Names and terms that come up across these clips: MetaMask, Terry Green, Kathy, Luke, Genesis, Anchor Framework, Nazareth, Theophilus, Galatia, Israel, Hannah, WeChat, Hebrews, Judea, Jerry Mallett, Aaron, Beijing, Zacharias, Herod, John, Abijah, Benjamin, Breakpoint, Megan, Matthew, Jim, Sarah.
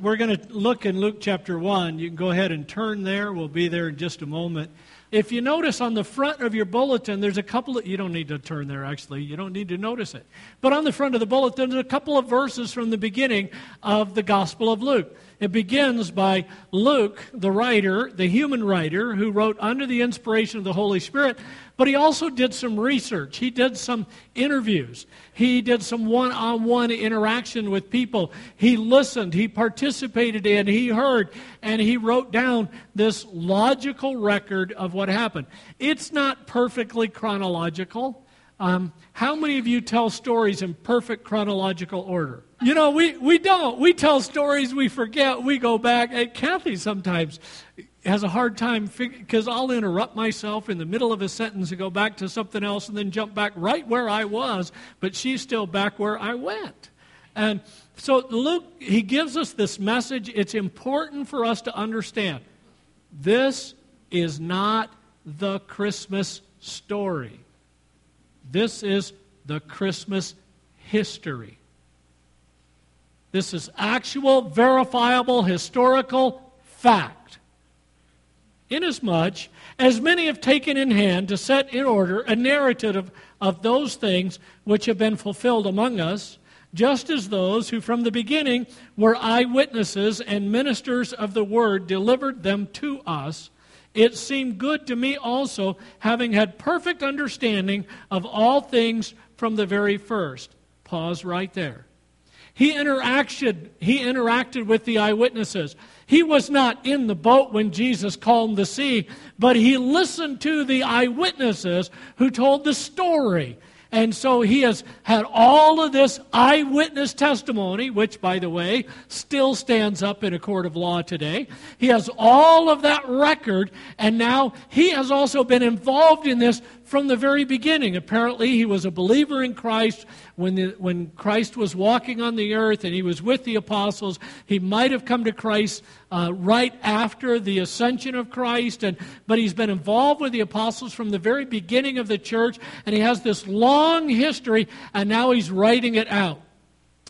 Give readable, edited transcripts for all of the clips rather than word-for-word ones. We're going to look in Luke chapter 1. You can go ahead and turn there. We'll be there in just a moment. If you notice on the front of your bulletin, there's a couple of... You don't need to turn there, actually. You don't need to notice it. But on the front of the bulletin, there's a couple of verses from the beginning of the Gospel of Luke. It begins by Luke, the writer, the human writer, who wrote under the inspiration of the Holy Spirit, but he also did some research. He did some interviews. He did some one-on-one interaction with people. He listened. He participated in. He heard. And he wrote down this logical record of what happened. It's not perfectly chronological. How many of you tell stories in perfect chronological order? You know, we don't. We tell stories, we forget, we go back. And Kathy sometimes has a hard time because I'll interrupt myself in the middle of a sentence and go back to something else and then jump back right where I was, but she's still back where I went. And so Luke, he gives us this message. It's important for us to understand this is not the Christmas story. This is the Christmas history. This is actual, verifiable, historical fact. Inasmuch as many have taken in hand to set in order a narrative of those things which have been fulfilled among us, just as those who from the beginning were eyewitnesses and ministers of the word delivered them to us, it seemed good to me also, having had perfect understanding of all things from the very first. Pause right there. He interacted with the eyewitnesses. He was not in the boat when Jesus calmed the sea, but he listened to the eyewitnesses who told the story. And so he has had all of this eyewitness testimony, which, by the way, still stands up in a court of law today. He has all of that record, and now he has also been involved in this from the very beginning. Apparently, he was a believer in Christ when Christ was walking on the earth and he was with the apostles. He might have come to Christ right after the ascension of Christ, but he's been involved with the apostles from the very beginning of the church, and he has this long history, and now he's writing it out.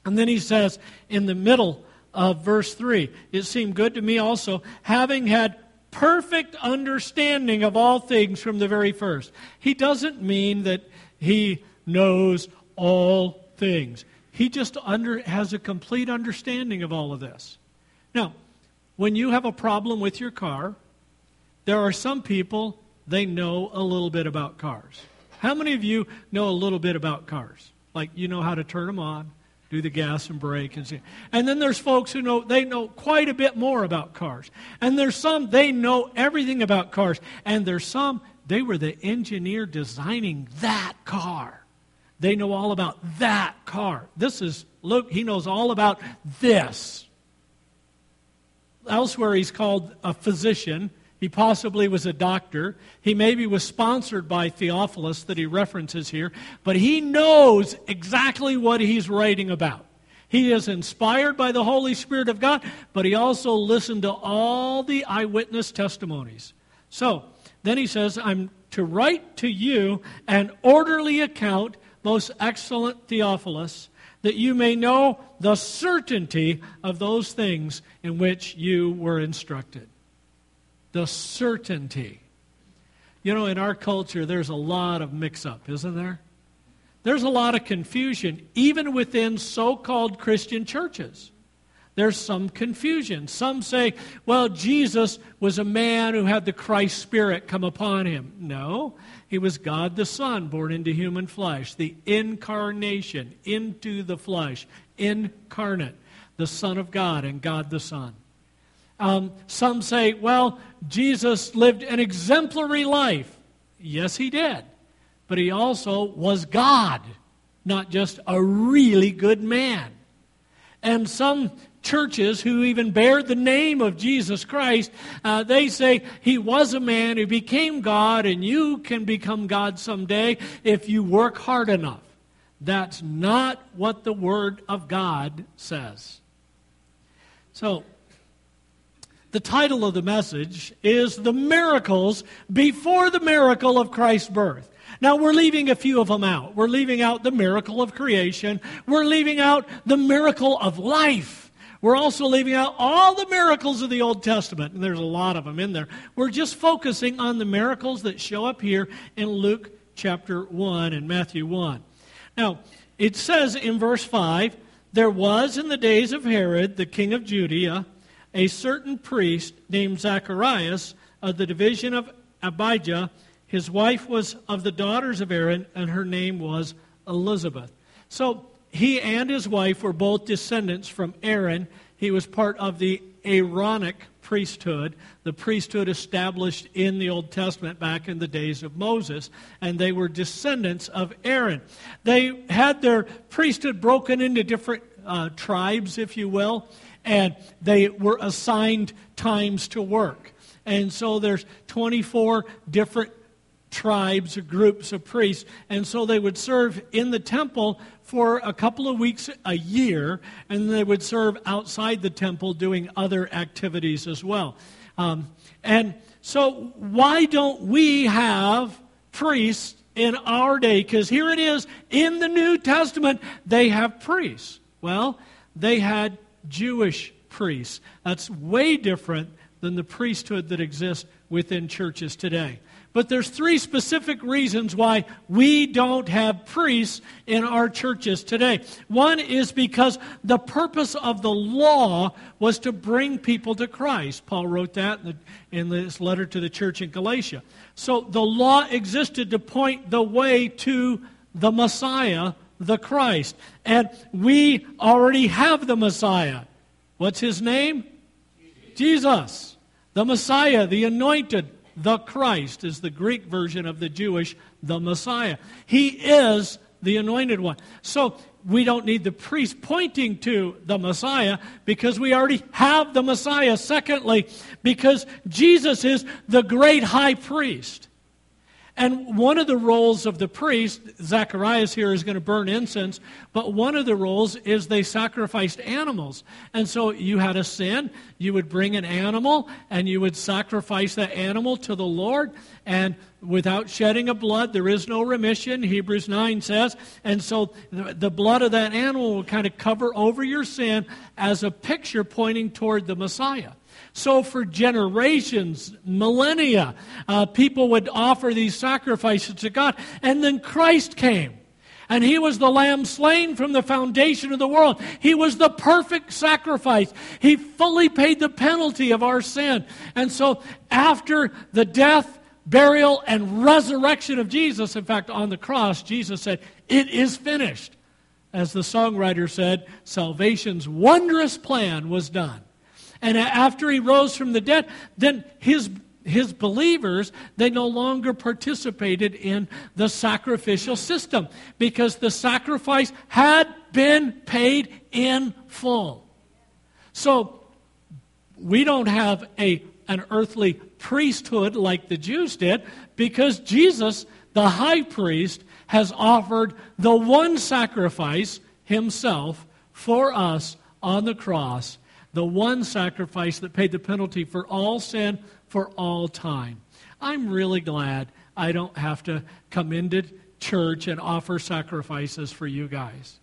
And then he says in the middle of verse 3, it seemed good to me also, having had perfect understanding of all things from the very first. He doesn't mean that he knows all things. He just has a complete understanding of all of this. Now, when you have a problem with your car, there are some people, they know a little bit about cars. How many of you know a little bit about cars? Like, you know how to turn them on, do the gas and brake. And then there's folks who know, they know quite a bit more about cars. And there's some, they know everything about cars. And there's some, they were the engineer designing that car. They know all about that car. This is Luke, he knows all about this. Elsewhere he's called a physician. He possibly was a doctor. He maybe was sponsored by Theophilus that he references here. But he knows exactly what he's writing about. He is inspired by the Holy Spirit of God, but he also listened to all the eyewitness testimonies. So, then he says, I'm to write to you an orderly account, most excellent Theophilus, that you may know the certainty of those things in which you were instructed. The certainty. You know, in our culture, there's a lot of mix-up, isn't there? There's a lot of confusion, even within so-called Christian churches. There's some confusion. Some say, well, Jesus was a man who had the Christ Spirit come upon him. No, he was God the Son, born into human flesh, the incarnation, into the flesh, incarnate, the Son of God and God the Son. Some say, well, Jesus lived an exemplary life. Yes, he did. But he also was God, not just a really good man. And some churches who even bear the name of Jesus Christ, they say he was a man who became God, and you can become God someday if you work hard enough. That's not what the Word of God says. So, the title of the message is The Miracles Before the Miracle of Christ's Birth. Now, we're leaving a few of them out. We're leaving out the miracle of creation. We're leaving out the miracle of life. We're also leaving out all the miracles of the Old Testament, and there's a lot of them in there. We're just focusing on the miracles that show up here in Luke chapter 1 and Matthew 1. Now, it says in verse 5, there was in the days of Herod, the king of Judea, a certain priest named Zacharias of the division of Abijah. His wife was of the daughters of Aaron, and her name was Elizabeth. So he and his wife were both descendants from Aaron. He was part of the Aaronic priesthood, the priesthood established in the Old Testament back in the days of Moses, and they were descendants of Aaron. They had their priesthood broken into different tribes, if you will, and they were assigned times to work. And so there's 24 different tribes or groups of priests, and so they would serve in the temple for a couple of weeks a year, and they would serve outside the temple doing other activities as well. And so why don't we have priests in our day? Because here it is, in the New Testament, they have priests. Well, they had Jewish priests. That's way different than the priesthood that exists within churches today. But there's three specific reasons why we don't have priests in our churches today. One is because the purpose of the law was to bring people to Christ. Paul wrote that in this letter to the church in Galatia. So the law existed to point the way to the Messiah, the Christ. And we already have the Messiah. What's his name? Jesus. The Messiah, the anointed. The Christ is the Greek version of the Jewish, the Messiah. He is the anointed one. So we don't need the priest pointing to the Messiah because we already have the Messiah. Secondly, because Jesus is the great high priest. And one of the roles of the priest, Zacharias here is going to burn incense, but one of the roles is they sacrificed animals. And so you had a sin, you would bring an animal, and you would sacrifice that animal to the Lord, and without shedding of blood, there is no remission, Hebrews 9 says. And so the blood of that animal will kind of cover over your sin as a picture pointing toward the Messiah. So for generations, millennia, people would offer these sacrifices to God. And then Christ came. And he was the lamb slain from the foundation of the world. He was the perfect sacrifice. He fully paid the penalty of our sin. And so after the death, burial, and resurrection of Jesus, in fact, on the cross, Jesus said, "It is finished." As the songwriter said, salvation's wondrous plan was done. And after he rose from the dead, then his believers, they no longer participated in the sacrificial system because the sacrifice had been paid in full. So we don't have an earthly priesthood like the Jews did because Jesus, the high priest, has offered the one sacrifice himself for us on the cross. The one sacrifice that paid the penalty for all sin for all time. I'm really glad I don't have to come into church and offer sacrifices for you guys.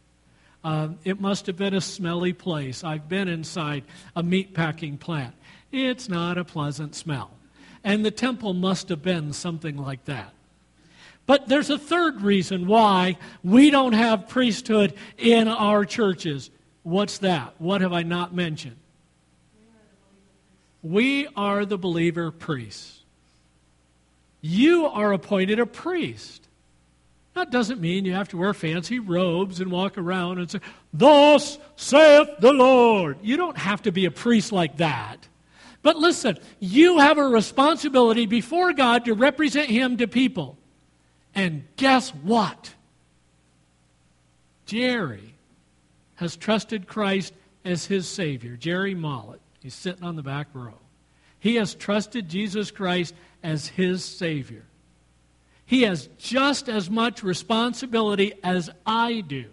It must have been a smelly place. I've been inside a meatpacking plant. It's not a pleasant smell. And the temple must have been something like that. But there's a third reason why we don't have priesthood in our churches. What's that? What have I not mentioned? We are the believer priests. You are appointed a priest. That doesn't mean you have to wear fancy robes and walk around and say, "Thus saith the Lord." You don't have to be a priest like that. But listen, you have a responsibility before God to represent Him to people. And guess what? Jerry has trusted Christ as his Savior. Jerry Mallett, he's sitting on the back row. He has trusted Jesus Christ as his Savior. He has just as much responsibility as I do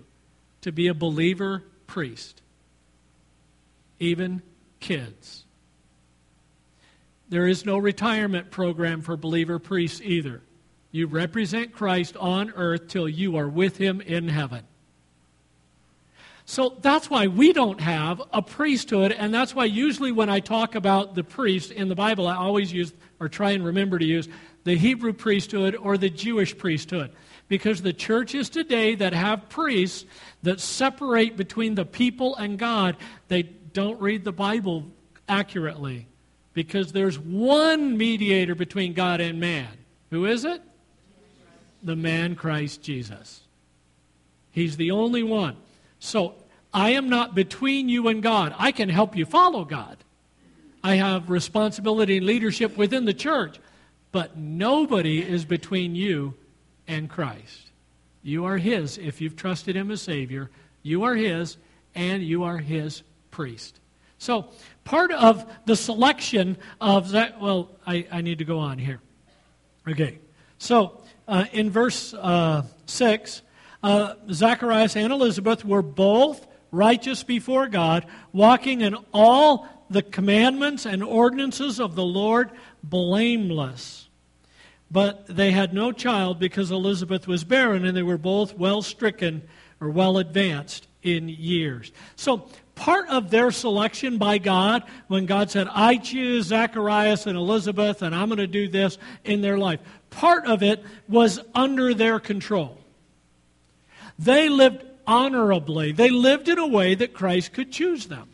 to be a believer priest. Even kids. There is no retirement program for believer priests either. You represent Christ on earth till you are with him in heaven. So that's why we don't have a priesthood, and that's why usually when I talk about the priest in the Bible, I always use, or try and remember to use, the Hebrew priesthood or the Jewish priesthood. Because the churches today that have priests that separate between the people and God, they don't read the Bible accurately. Because there's one mediator between God and man. Who is it? The man Christ Jesus. He's the only one. So I am not between you and God. I can help you follow God. I have responsibility and leadership within the church. But nobody is between you and Christ. You are His if you've trusted Him as Savior. You are His, and you are His priest. So part of the selection of that, well, I need to go on here. Okay, so in verse 6, Zacharias and Elizabeth were both righteous before God, walking in all the commandments and ordinances of the Lord, blameless. But they had no child because Elizabeth was barren, and they were both well stricken or well advanced in years. So part of their selection by God, when God said, I choose Zacharias and Elizabeth, and I'm going to do this in their life, part of it was under their control. They lived honorably. They lived in a way that Christ could choose them.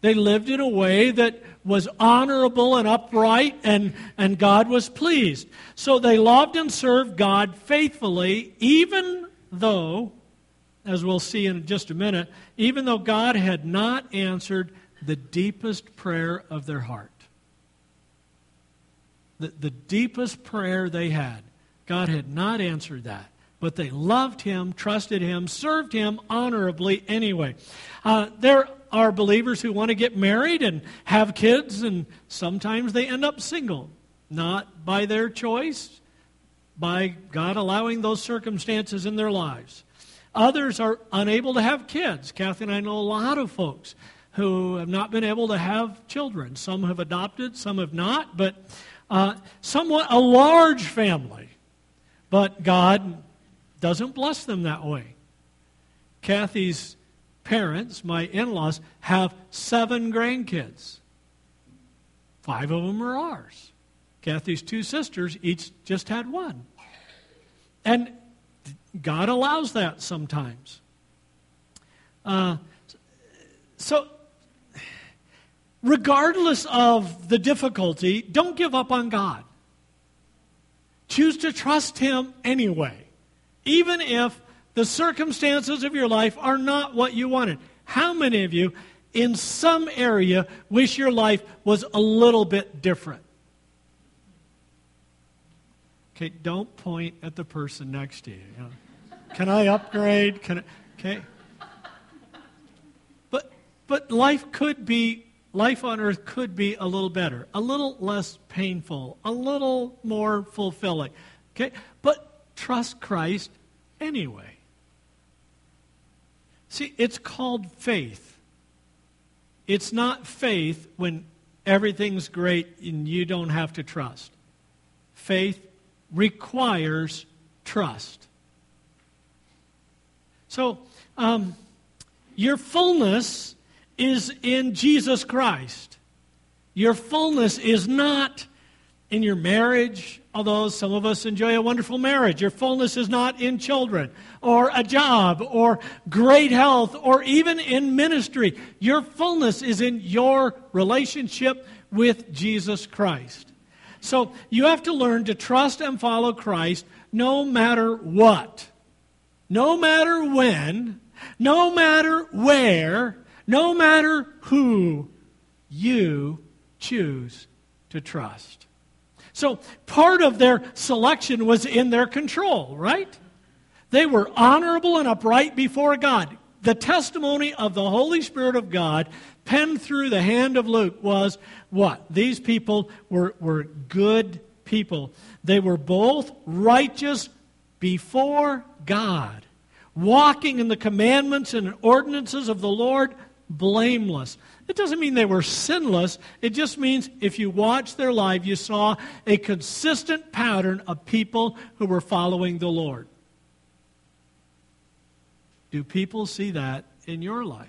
They lived in a way that was honorable and upright, and God was pleased. So they loved and served God faithfully, even though, as we'll see in just a minute, even though God had not answered the deepest prayer of their heart. The deepest prayer they had, God had not answered that. But they loved Him, trusted Him, served Him honorably anyway. There are believers who want to get married and have kids, and sometimes they end up single. Not by their choice, by God allowing those circumstances in their lives. Others are unable to have kids. Kathy and I know a lot of folks who have not been able to have children. Some have adopted, some have not, but somewhat a large family. But God doesn't bless them that way. Kathy's parents, my in-laws, have 7 grandkids. 5 of them are ours. Kathy's 2 sisters each just had 1. And God allows that sometimes. So, regardless of the difficulty, don't give up on God. Choose to trust Him anyway. Even if the circumstances of your life are not what you wanted. How many of you, in some area, wish your life was a little bit different? Okay, don't point at the person next to you. You know, can I upgrade? Okay. But life on earth could be a little better, a little less painful, a little more fulfilling. Okay, but trust Christ anyway. See, it's called faith. It's not faith when everything's great and you don't have to trust. Faith requires trust. So, your fullness is in Jesus Christ. Your fullness is not in your marriage, although some of us enjoy a wonderful marriage. Your fullness is not in children or a job or great health or even in ministry. Your fullness is in your relationship with Jesus Christ. So you have to learn to trust and follow Christ no matter what, no matter when, no matter where, no matter who you choose to trust. So part of their selection was in their control, right? They were honorable and upright before God. The testimony of the Holy Spirit of God penned through the hand of Luke was what? These people were good people. They were both righteous before God, walking in the commandments and ordinances of the Lord, blameless. It doesn't mean they were sinless. It just means if you watched their life, you saw a consistent pattern of people who were following the Lord. Do people see that in your life.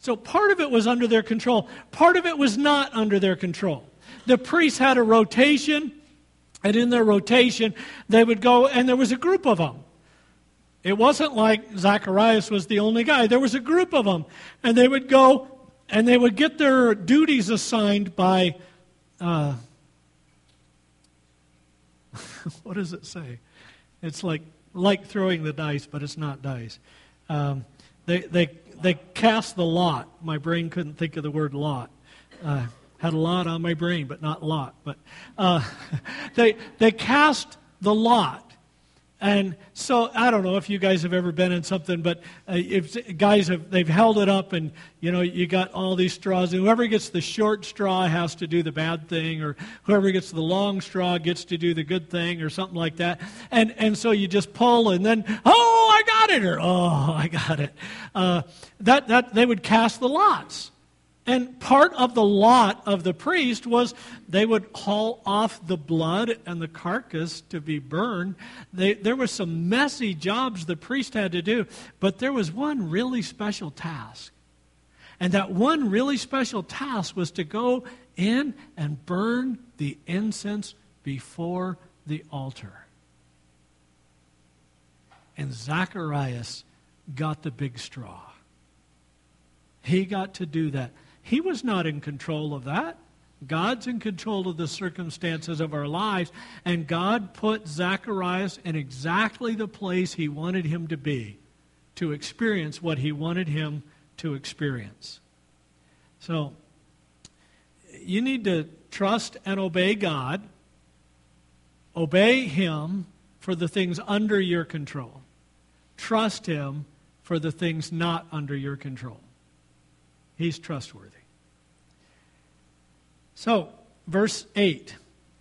So part of it was under their control. Part of it was not under their control. The priests had a rotation, and in their rotation, they would go, and there was a group of them. It wasn't like Zacharias was the only guy. There was a group of them, and they would go, and they would get their duties assigned by, what does it say? It's like throwing the dice, but it's not dice. They cast the lot. My brain couldn't think of the word lot. Had a lot on my brain, but not lot. But they cast the lot. And so I don't know if you guys have ever been in something, but if guys have, they've held it up, and you know you got all these straws, and whoever gets the short straw has to do the bad thing, or whoever gets the long straw gets to do the good thing, or something like that. And so you just pull, and then oh I got it, or oh I got it. That they would cast the lots, and part of the lot of the priest was they would haul off the blood and the carcass to be burned. There were some messy jobs the priest had to do, but there was one really special task. And that one really special task was to go in and burn the incense before the altar. And Zacharias got the big straw. He got to do that. He was not in control of that. God's in control of the circumstances of our lives, and God put Zacharias in exactly the place he wanted him to be, to experience what he wanted him to experience. So, you need to trust and obey God, obey Him for the things under your control, trust Him for the things not under your control. He's trustworthy. So, verse 8.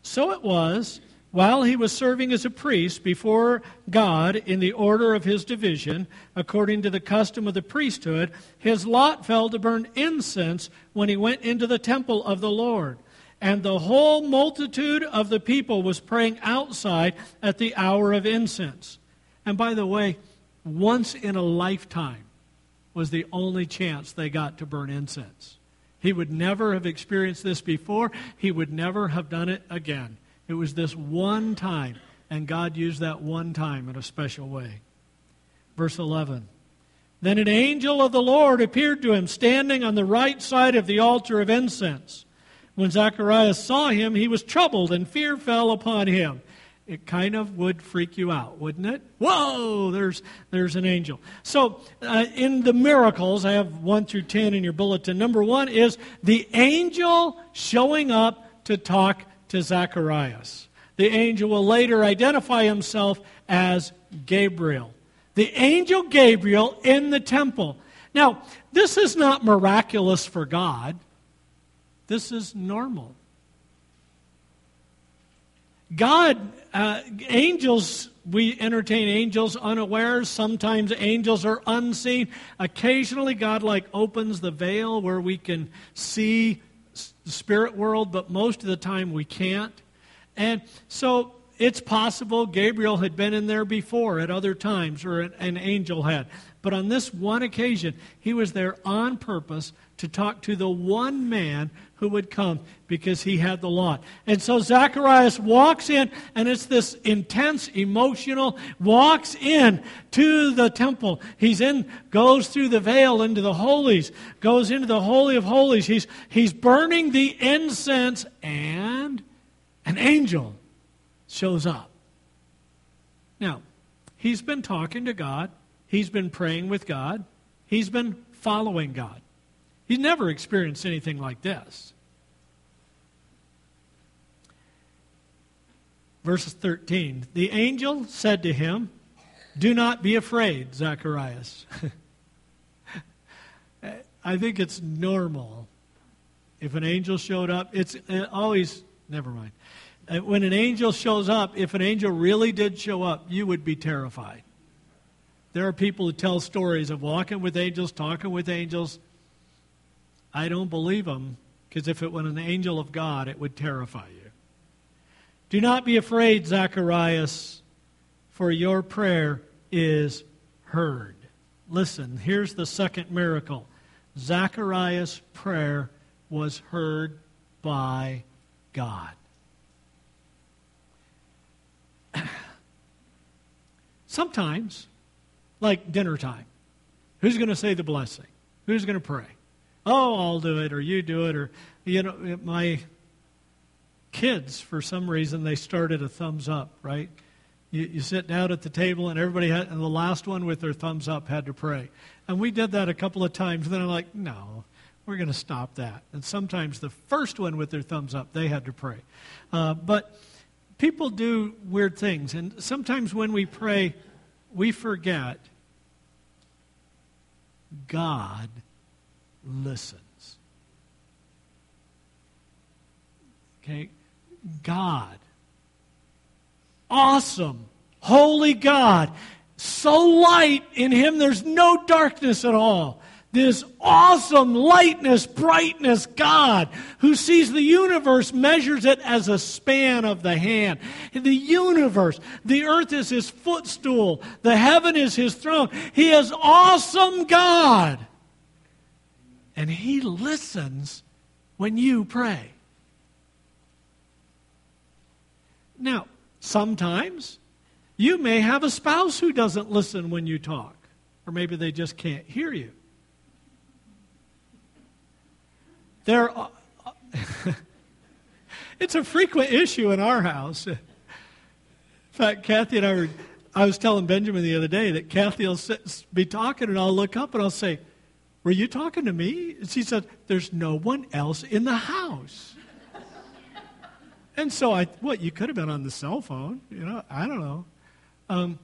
So it was, while he was serving as a priest before God in the order of his division, according to the custom of the priesthood, his lot fell to burn incense when he went into the temple of the Lord. And the whole multitude of the people was praying outside at the hour of incense. And by the way, once in a lifetime was the only chance they got to burn incense. He would never have experienced this before. He would never have done it again. It was this one time, and God used that one time in a special way. Verse 11. Then an angel of the Lord appeared to him, standing on the right side of the altar of incense. When Zacharias saw him, he was troubled, and fear fell upon him. It kind of would freak you out, wouldn't it? Whoa, there's an angel. So in the miracles, I have 1 through 10 in your bulletin. Number 1 is the angel showing up to talk to Zacharias. The angel will later identify himself as Gabriel. The angel Gabriel in the temple. Now, this is not miraculous for God. This is normal. God, angels, we entertain angels unawares. Sometimes angels are unseen. Occasionally God opens the veil where we can see the spirit world, but most of the time we can't. And so it's possible Gabriel had been in there before at other times, or an angel had. But on this one occasion, he was there on purpose to talk to the one man who would come because he had the lot. And so Zacharias walks in, and it's this intense, emotional, walks in to the temple. He's in, goes through the veil into the holies, goes into the Holy of Holies. He's burning the incense, and an angel shows up. Now, he's been talking to God. He's been praying with God. He's been following God. He's never experienced anything like this. Verse 13, the angel said to him, "Do not be afraid, Zacharias." I think it's normal. If an angel showed up, it's always, never mind. When an angel shows up, if an angel really did show up, you would be terrified. There are people who tell stories of walking with angels, talking with angels. I don't believe them, because if it were an angel of God, it would terrify you. Do not be afraid, Zacharias, for your prayer is heard. listen, here's the second miracle. Zacharias' prayer was heard by God. Sometimes, like dinner time, who's going to say the blessing? Who's going to pray? Oh, I'll do it, or you do it, or, you know, my kids, for some reason, they started a thumbs up, right? You sit down at the table, and everybody had, and the last one with their thumbs up had to pray. And we did that a couple of times, and then I'm like, no, we're going to stop that. And sometimes the first one with their thumbs up, they had to pray. But people do weird things, and sometimes when we pray, we forget God listens. Okay? God. Awesome. Holy God. So light in Him, there's no darkness at all. This awesome lightness, brightness God who sees the universe, measures it as a span of the hand. The universe, the earth is His footstool. The heaven is His throne. He is awesome God. And He listens when you pray. Now, sometimes you may have a spouse who doesn't listen when you talk. Or maybe they just can't hear you. It's a frequent issue in our house. In fact, Kathy and I was telling Benjamin the other day that Kathy will be talking and I'll look up and I'll say, were you talking to me? And she said, there's no one else in the house. And so you could have been on the cell phone, you know, I don't know.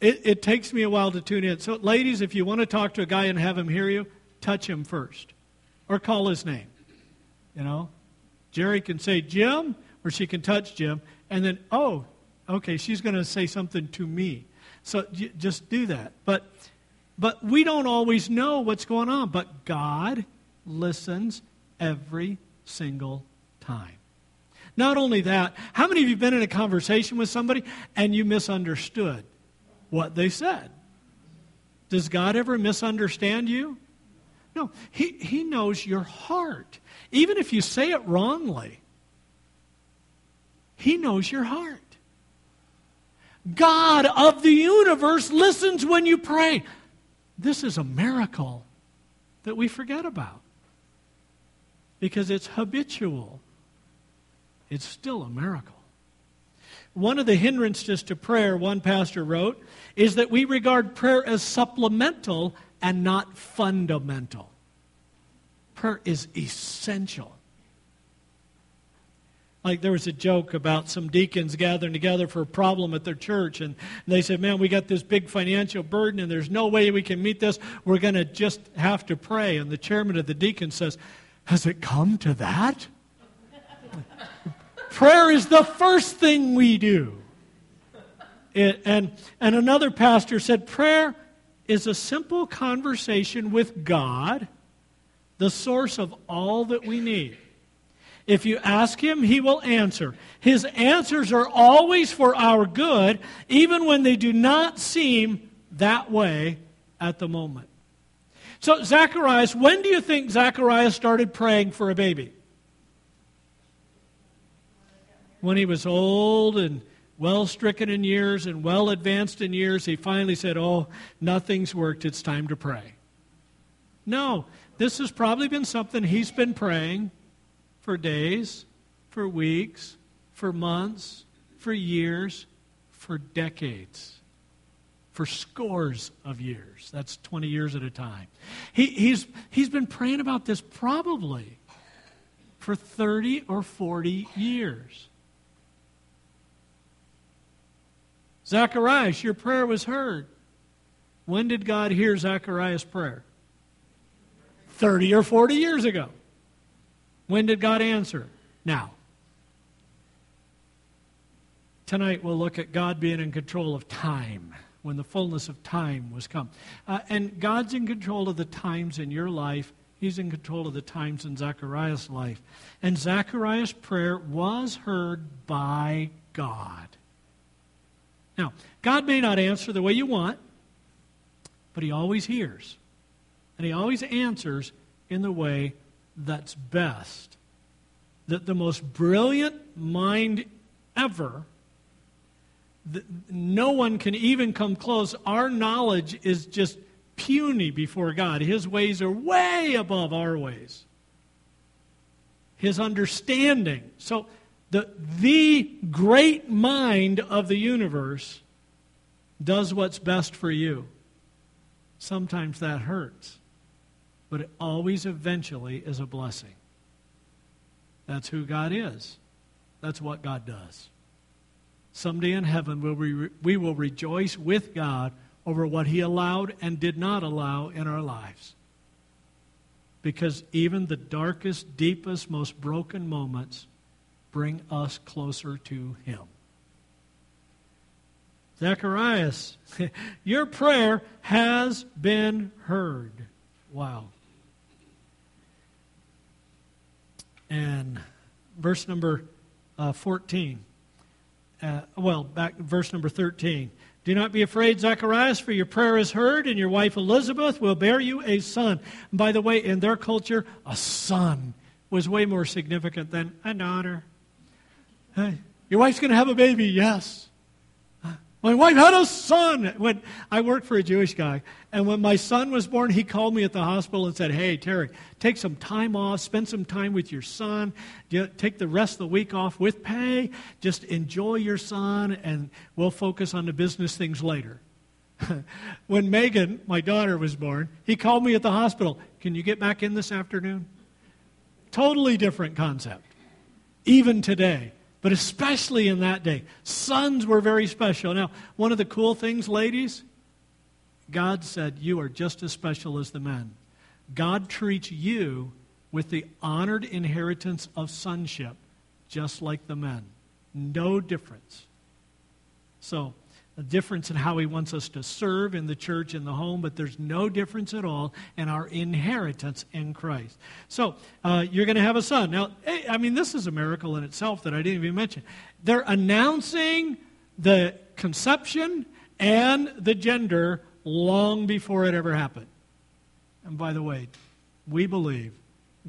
It takes me a while to tune in. So ladies, if you want to talk to a guy and have him hear you, touch him first. Or call his name, you know. Jerry can say Jim, or she can touch Jim, and then, oh, okay, she's going to say something to me. So just do that. But we don't always know what's going on. But God listens every single time. Not only that, how many of you have been in a conversation with somebody and you misunderstood what they said? Does God ever misunderstand you? No, he knows your heart. Even if you say it wrongly, He knows your heart. God of the universe listens when you pray. This is a miracle that we forget about because it's habitual. It's still a miracle. One of the hindrances to prayer, one pastor wrote, is that we regard prayer as supplemental and not fundamental. Prayer is essential. Like there was a joke about some deacons gathering together for a problem at their church, and they said, man, we got this big financial burden, and there's no way we can meet this. We're going to just have to pray. And the chairman of the deacons says, has it come to that? Prayer is the first thing we do. And another pastor said, prayer is a simple conversation with God, the source of all that we need. If you ask Him, He will answer. His answers are always for our good, even when they do not seem that way at the moment. So Zacharias, when do you think Zacharias started praying for a baby? When he was old and well stricken in years and well advanced in years, he finally said, oh, nothing's worked, it's time to pray. No, this has probably been something he's been praying for days, for weeks, for months, for years, for decades, for scores of years. That's 20 years at a time. He's been praying about this probably for 30 or 40 years. Zacharias, your prayer was heard. When did God hear Zacharias' prayer? 30 or 40 years ago. When did God answer? Now. Tonight we'll look at God being in control of time, when the fullness of time was come. And God's in control of the times in your life. He's in control of the times in Zacharias' life. And Zacharias' prayer was heard by God. Now, God may not answer the way you want. But he always hears. And he always answers in the way that's best. That the most brilliant mind ever, no one can even come close. Our knowledge is just puny before God. His ways are way above our ways. His understanding. So the great mind of the universe does what's best for you. Sometimes that hurts, but it always eventually is a blessing. That's who God is. That's what God does. Someday in heaven, we will rejoice with God over what He allowed and did not allow in our lives. Because even the darkest, deepest, most broken moments bring us closer to Him. Zacharias, your prayer has been heard. Wow. And verse number 14. Back verse number 13. Do not be afraid, Zacharias, for your prayer is heard, and your wife Elizabeth will bear you a son. And by the way, in their culture, a son was way more significant than a daughter. Hey, your wife's going to have a baby, yes. My wife had a son. When I worked for a Jewish guy, and when my son was born, he called me at the hospital and said, "Hey, Terry, take some time off, spend some time with your son, take the rest of the week off with pay, just enjoy your son, and we'll focus on the business things later." When Megan, my daughter, was born, he called me at the hospital, "Can you get back in this afternoon?" Totally different concept, even today. But especially in that day, sons were very special. Now, one of the cool things, ladies, God said you are just as special as the men. God treats you with the honored inheritance of sonship, just like the men. No difference. So, a difference in how He wants us to serve in the church, in the home, but there's no difference at all in our inheritance in Christ. So, you're going to have a son. Now, this is a miracle in itself that I didn't even mention. They're announcing the conception and the gender long before it ever happened. And by the way, we believe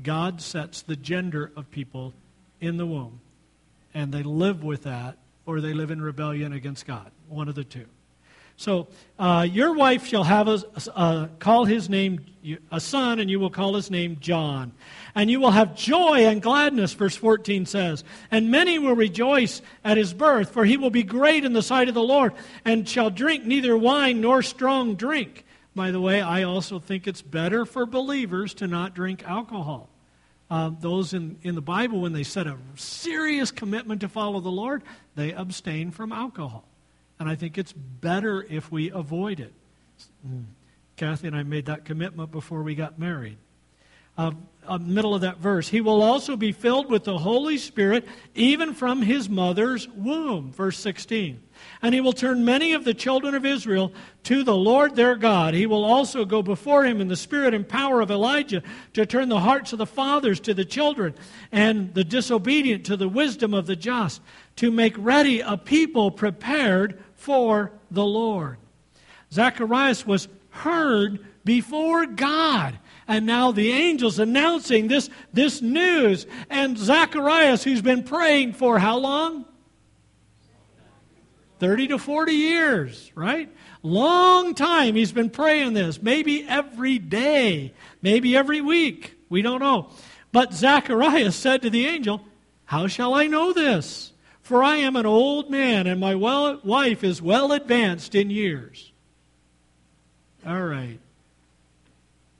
God sets the gender of people in the womb, and they live with that, or they live in rebellion against God. One of the two. So, your wife shall have call his name a son, and you will call his name John. And you will have joy and gladness, verse 14 says. And many will rejoice at his birth, for he will be great in the sight of the Lord, and shall drink neither wine nor strong drink. By the way, I also think it's better for believers to not drink alcohol. Those in the Bible, when they set a serious commitment to follow the Lord, they abstain from alcohol. And I think it's better if we avoid it. Kathy and I made that commitment before we got married. Middle of that verse, he will also be filled with the Holy Spirit, even from his mother's womb, verse 16. And he will turn many of the children of Israel to the Lord their God. He will also go before him in the spirit and power of Elijah to turn the hearts of the fathers to the children and the disobedient to the wisdom of the just, to make ready a people prepared for the Lord. Zacharias was heard before God. And now the angel's announcing this news. And Zacharias, who's been praying for how long? 30 to 40 years, right? Long time he's been praying this. Maybe every day. Maybe every week. We don't know. But Zacharias said to the angel, "How shall I know this? For I am an old man, and my wife is well advanced in years." All right.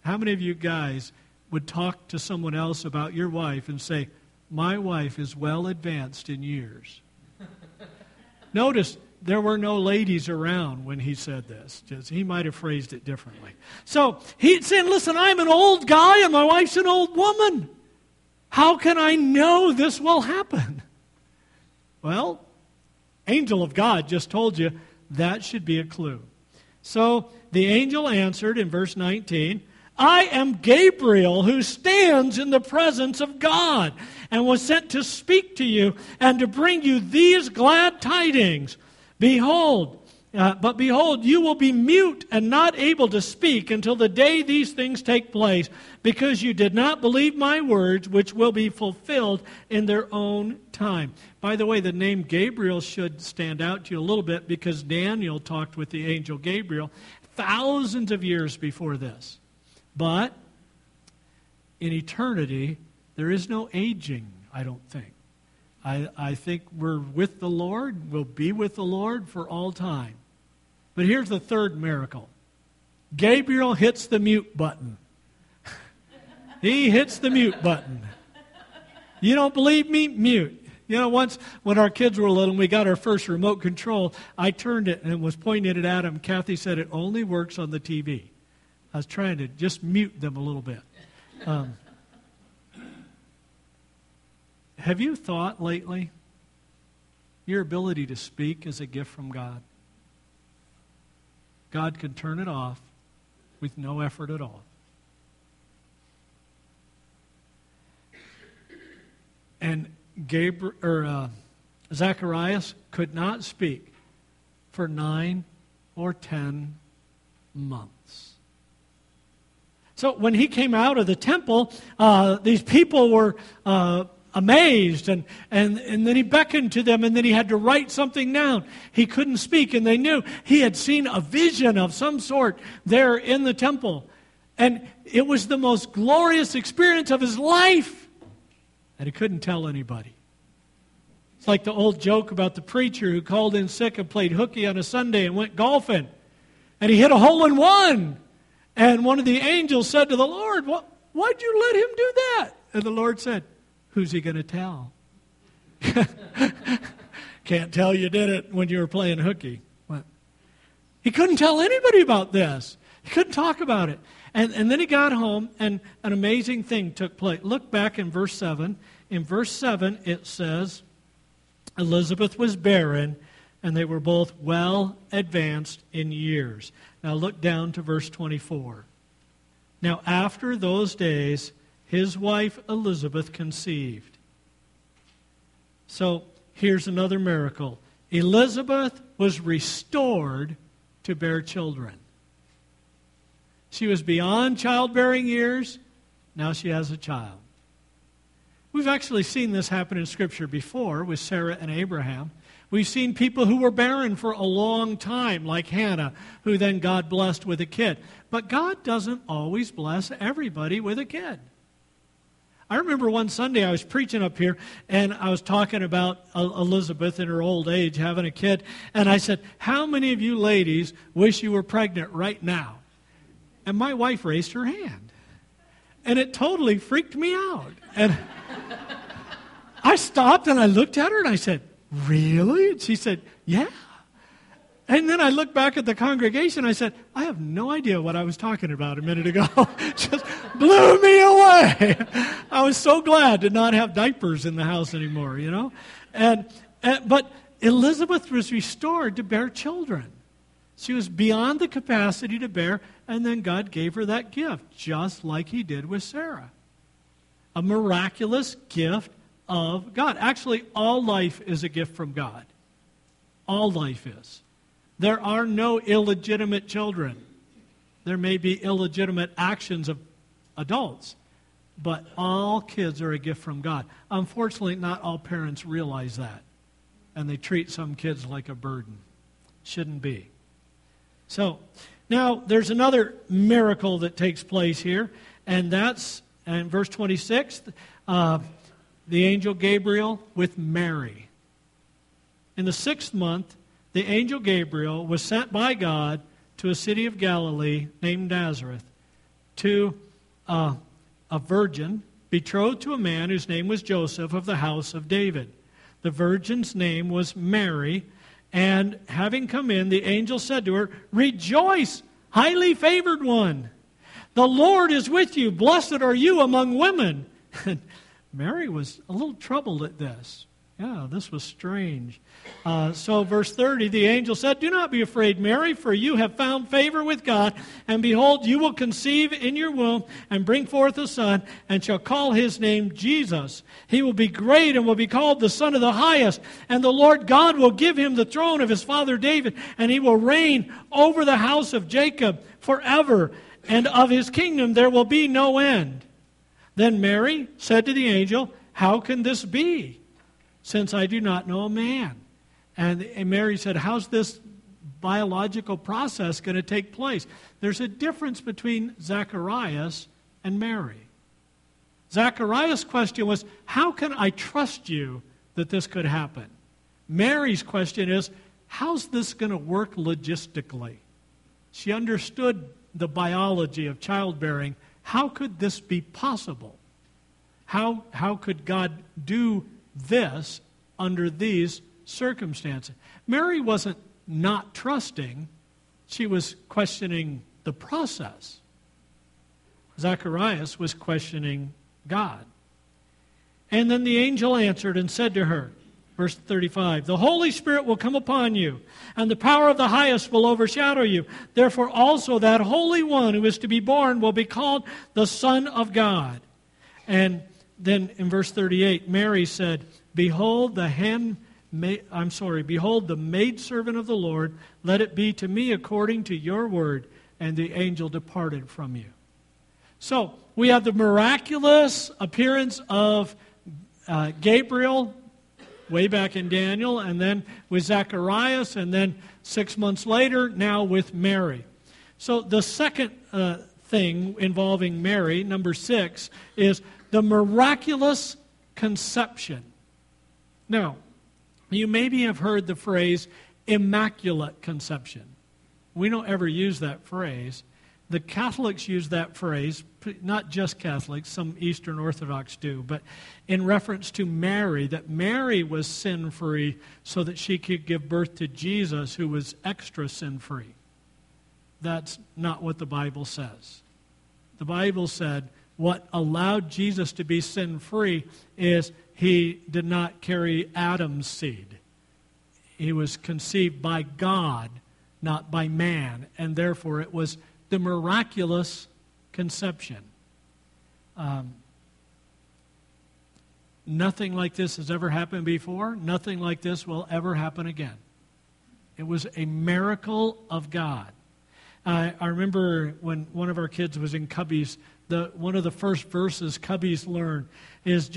How many of you guys would talk to someone else about your wife and say, "My wife is well advanced in years"? Notice there were no ladies around when he said this. He might have phrased it differently. So he said, "Listen, I'm an old guy and my wife's an old woman. How can I know this will happen?" Well, angel of God just told you that should be a clue. So the angel answered in verse 19, "I am Gabriel, who stands in the presence of God, and was sent to speak to you and to bring you these glad tidings. Behold, But behold, you will be mute and not able to speak until the day these things take place, because you did not believe my words, which will be fulfilled in their own time. By the way, the name Gabriel should stand out to you a little bit, because Daniel talked with the angel Gabriel thousands of years before this. But in eternity, there is no aging, I don't think. I think we're with the Lord, we'll be with the Lord for all time. But here's the third miracle. Gabriel hits the mute button. He hits the mute button. You don't believe me? Mute. You know, once when our kids were little and we got our first remote control, I turned it and was pointing it at them. Kathy said it only works on the TV. I was trying to just mute them a little bit. Have you thought lately your ability to speak is a gift from God? God can turn it off with no effort at all. And Zacharias could not speak for 9 or 10 months. So when he came out of the temple, these people were amazed, and then he beckoned to them, and then he had to write something down. He couldn't speak, and they knew he had seen a vision of some sort there in the temple. And it was the most glorious experience of his life. And he couldn't tell anybody. It's like the old joke about the preacher who called in sick and played hooky on a Sunday and went golfing. And he hit a hole-in-one. And one of the angels said to the Lord, why'd you let him do that? And the Lord said, who's he going to tell? Can't tell you did it when you were playing hooky. What? He couldn't tell anybody about this. He couldn't talk about it. And then he got home, and an amazing thing took place. Look back in verse 7. In verse 7, it says, Elizabeth was barren, and they were both well advanced in years. Now look down to verse 24. Now after those days, his wife Elizabeth conceived. So here's another miracle. Elizabeth was restored to bear children. She was beyond childbearing years. Now she has a child. We've actually seen this happen in Scripture before with Sarah and Abraham. We've seen people who were barren for a long time, like Hannah, who then God blessed with a kid. But God doesn't always bless everybody with a kid. I remember one Sunday I was preaching up here, and I was talking about Elizabeth in her old age having a kid. And I said, how many of you ladies wish you were pregnant right now? And my wife raised her hand. And it totally freaked me out. And I stopped and I looked at her and I said, really? And she said, yeah. And then I looked back at the congregation and I said, I have no idea what I was talking about a minute ago. Just blew me away. I was so glad to not have diapers in the house anymore, you know. But Elizabeth was restored to bear children. She was beyond the capacity to bear, and then God gave her that gift, just like he did with Sarah. A miraculous gift of God. Actually, all life is a gift from God. All life is. There are no illegitimate children. There may be illegitimate actions of adults, but all kids are a gift from God. Unfortunately, not all parents realize that, and they treat some kids like a burden. Shouldn't be. So, now there's another miracle that takes place here, and that's in verse 26, the angel Gabriel with Mary. In the 6th month, the angel Gabriel was sent by God to a city of Galilee named Nazareth to a virgin betrothed to a man whose name was Joseph of the house of David. The virgin's name was Mary. And having come in, the angel said to her, rejoice, highly favored one. The Lord is with you. Blessed are you among women. And Mary was a little troubled at this. Yeah, this was strange. So verse 30, the angel said, "Do not be afraid, Mary, for you have found favor with God. And behold, you will conceive in your womb and bring forth a son and shall call his name Jesus. He will be great and will be called the Son of the Highest. And the Lord God will give him the throne of his father David, and he will reign over the house of Jacob forever. And of his kingdom there will be no end." Then Mary said to the angel, "How can this be, since I do not know a man?" And Mary said, "How's this biological process going to take place?" There's a difference between Zacharias and Mary. Zacharias' question was, how can I trust you that this could happen? Mary's question is, how's this going to work logistically? She understood the biology of childbearing. How could this be possible? How could God do this under these circumstances? Mary wasn't not trusting. She was questioning the process. Zacharias was questioning God. And then the angel answered and said to her, verse 35, "The Holy Spirit will come upon you, and the power of the Highest will overshadow you. Therefore also that Holy One who is to be born will be called the Son of God." And then in verse 38, Mary said, "Behold the maidservant of the Lord, let it be to me according to your word." And the angel departed from you. So we have the miraculous appearance of Gabriel way back in Daniel, and then with Zacharias, and then 6 months later, now with Mary. So the second thing involving Mary, number 6, is the miraculous conception. Now, you maybe have heard the phrase immaculate conception. We don't ever use that phrase. The Catholics use that phrase, not just Catholics, some Eastern Orthodox do, but in reference to Mary, that Mary was sin-free so that she could give birth to Jesus, who was extra sin-free. That's not what the Bible says. The Bible said, what allowed Jesus to be sin-free is he did not carry Adam's seed. He was conceived by God, not by man, and therefore it was the miraculous conception. Nothing like this has ever happened before. Nothing like this will ever happen again. It was a miracle of God. I remember when one of our kids was in Cubby's, one of the first verses Cubbies learn is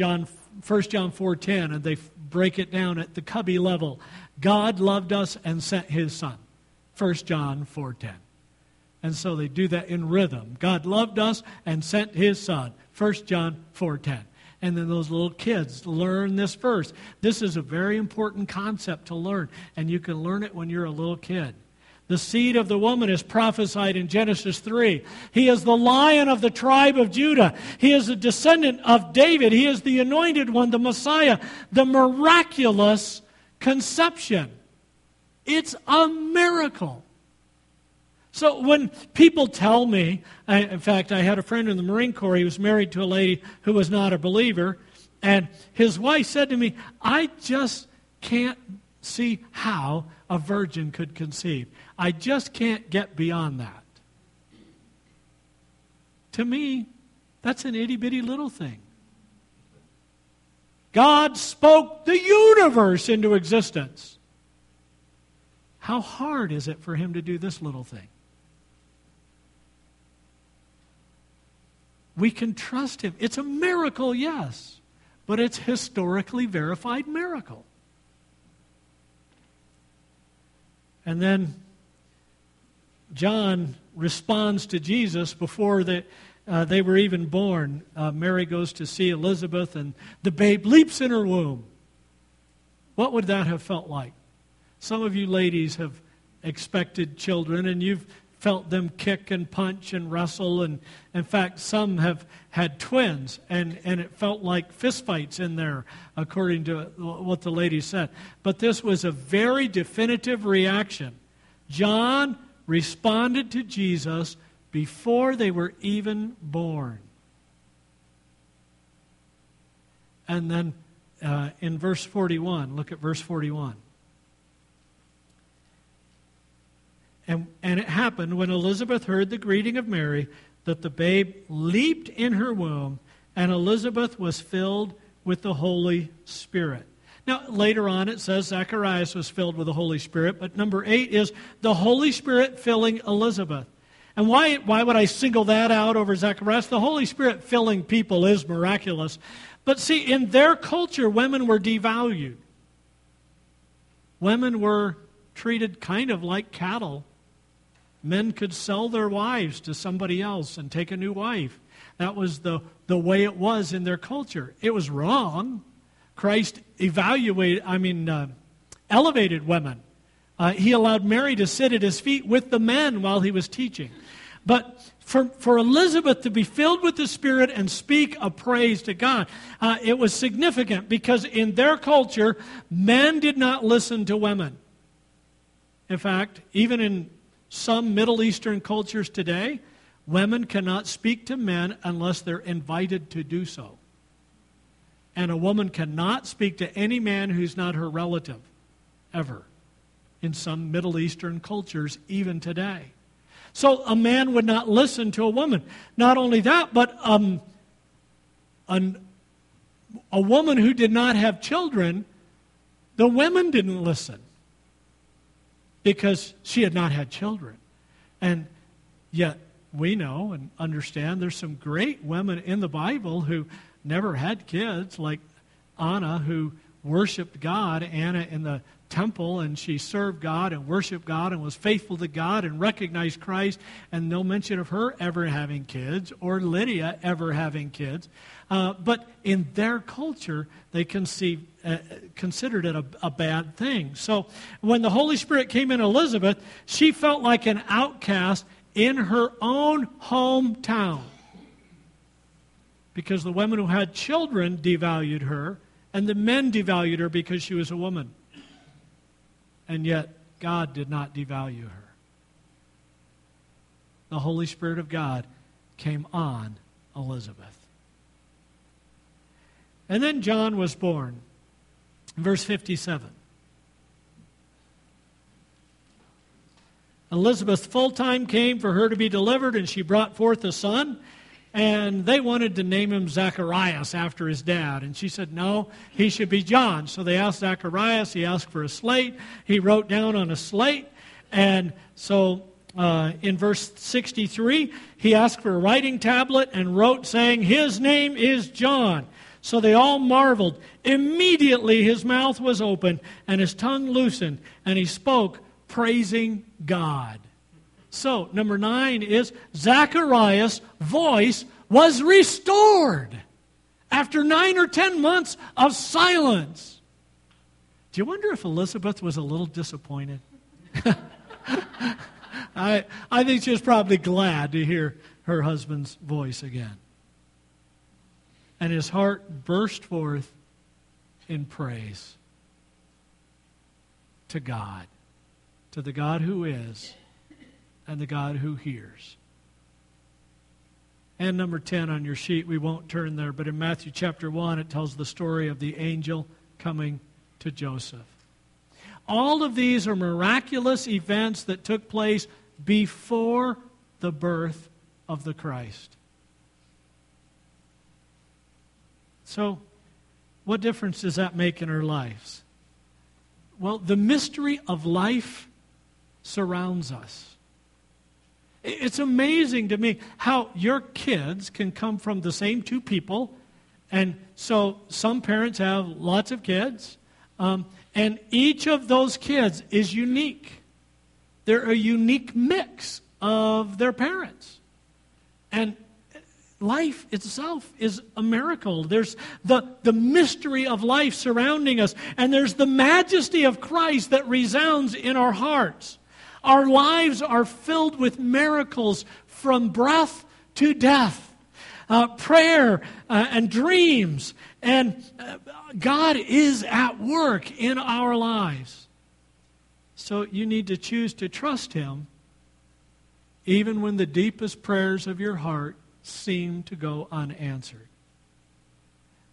1 John 4:10, and they break it down at the Cubby level. God loved us and sent his son, 1 John 4:10. And so they do that in rhythm. God loved us and sent his son, 1 John 4:10. And then those little kids learn this verse. This is a very important concept to learn, and you can learn it when you're a little kid. The seed of the woman is prophesied in Genesis 3. He is the Lion of the tribe of Judah. He is a descendant of David. He is the anointed one, the Messiah, the miraculous conception. It's a miracle. So when people tell me, in fact, I had a friend in the Marine Corps. He was married to a lady who was not a believer, and his wife said to me, "I just can't see how a virgin could conceive. I just can't get beyond that." To me, that's an itty-bitty little thing. God spoke the universe into existence. How hard is it for him to do this little thing? We can trust him. It's a miracle, yes, but it's historically verified miracle. And then John responds to Jesus before they were even born. Mary goes to see Elizabeth, and the babe leaps in her womb. What would that have felt like? Some of you ladies have expected children, and you've felt them kick and punch and wrestle. And in fact, some have had twins, and it felt like fistfights in there, according to what the lady said. But this was a very definitive reaction. John responded to Jesus before they were even born. And then in verse 41. Look at verse 41. And it happened when Elizabeth heard the greeting of Mary that the babe leaped in her womb, and Elizabeth was filled with the Holy Spirit. Now, later on it says Zacharias was filled with the Holy Spirit, but number 8 is the Holy Spirit filling Elizabeth. And why would I single that out over Zacharias? The Holy Spirit filling people is miraculous. But see, in their culture, women were devalued. Women were treated kind of like cattle. Men could sell their wives to somebody else and take a new wife. That was the way it was in their culture. It was wrong. Christ elevated women. He allowed Mary to sit at his feet with the men while he was teaching. But for Elizabeth to be filled with the Spirit and speak a praise to God, it was significant because in their culture, men did not listen to women. In fact, even in some Middle Eastern cultures today, women cannot speak to men unless they're invited to do so. And a woman cannot speak to any man who's not her relative, ever. In some Middle Eastern cultures, even today. So a man would not listen to a woman. Not only that, but a woman who did not have children, the women didn't listen because she had not had children. And yet we know and understand there's some great women in the Bible who never had kids, like Anna, who worshiped God, Anna in the temple, and she served God and worshiped God and was faithful to God and recognized Christ, and no mention of her ever having kids or Lydia ever having kids. But in their culture, they considered it a bad thing. So when the Holy Spirit came in Elizabeth, she felt like an outcast in her own hometown because the women who had children devalued her and the men devalued her because she was a woman. And yet, God did not devalue her. The Holy Spirit of God came on Elizabeth. And then John was born. Verse 57. Elizabeth's full time came for her to be delivered, and she brought forth a son. And they wanted to name him Zacharias after his dad. And she said, no, he should be John. So they asked Zacharias. He asked for a slate. He wrote down on a slate. And so in verse 63, he asked for a writing tablet and wrote saying, his name is John. So they all marveled. Immediately his mouth was open and his tongue loosened. And he spoke, praising God. So, number 9 is Zacharias' voice was restored after 9 or 10 months of silence. Do you wonder if Elizabeth was a little disappointed? I think she was probably glad to hear her husband's voice again. And his heart burst forth in praise to God, to the God who is, and the God who hears. And number 10 on your sheet, we won't turn there, but in Matthew chapter 1, it tells the story of the angel coming to Joseph. All of these are miraculous events that took place before the birth of the Christ. So, what difference does that make in our lives? Well, the mystery of life surrounds us. It's amazing to me how your kids can come from the same 2 people. And so some parents have lots of kids. And each of those kids is unique. They're a unique mix of their parents. And life itself is a miracle. There's the mystery of life surrounding us. And there's the majesty of Christ that resounds in our hearts. Our lives are filled with miracles from breath to death, prayer and dreams, and God is at work in our lives. So you need to choose to trust Him even when the deepest prayers of your heart seem to go unanswered.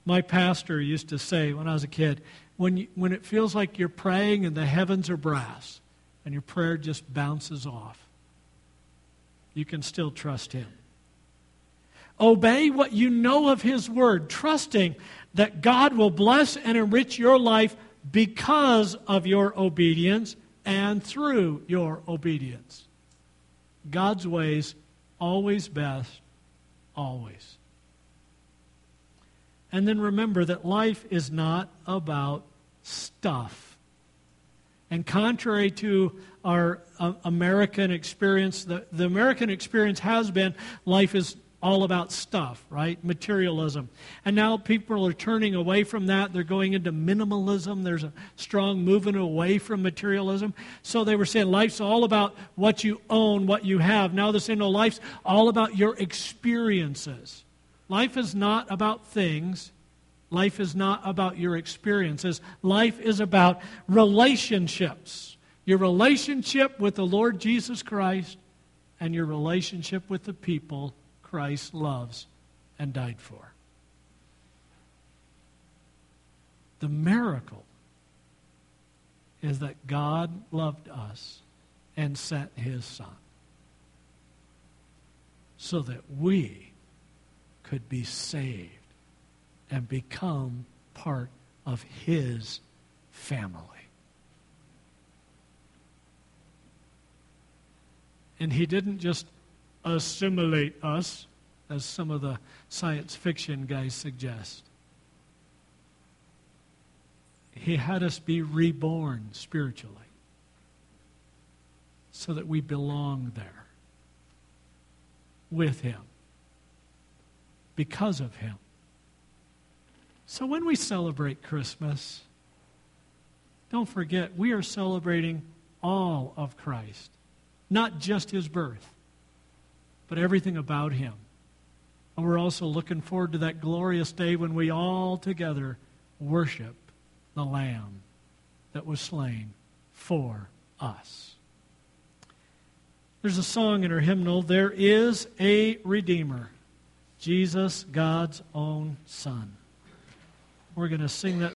My pastor used to say when I was a kid, when it feels like you're praying and the heavens are brass and your prayer just bounces off, you can still trust Him. Obey what you know of His Word, trusting that God will bless and enrich your life because of your obedience and through your obedience. God's ways, always best, always. And then remember that life is not about stuff. And contrary to our American experience, the American experience has been life is all about stuff, right? Materialism. And now people are turning away from that. They're going into minimalism. There's a strong movement away from materialism. So they were saying life's all about what you own, what you have. Now they're saying, no, life's all about your experiences. Life is not about things. Life is not about your experiences. Life is about relationships. Your relationship with the Lord Jesus Christ and your relationship with the people Christ loves and died for. The miracle is that God loved us and sent His Son so that we could be saved and become part of His family. And He didn't just assimilate us, as some of the science fiction guys suggest. He had us be reborn spiritually so that we belong there with Him, because of Him. So when we celebrate Christmas, don't forget we are celebrating all of Christ, not just His birth, but everything about Him. And we're also looking forward to that glorious day when we all together worship the Lamb that was slain for us. There's a song in our hymnal, "There is a Redeemer, Jesus, God's own Son." We're going to sing that.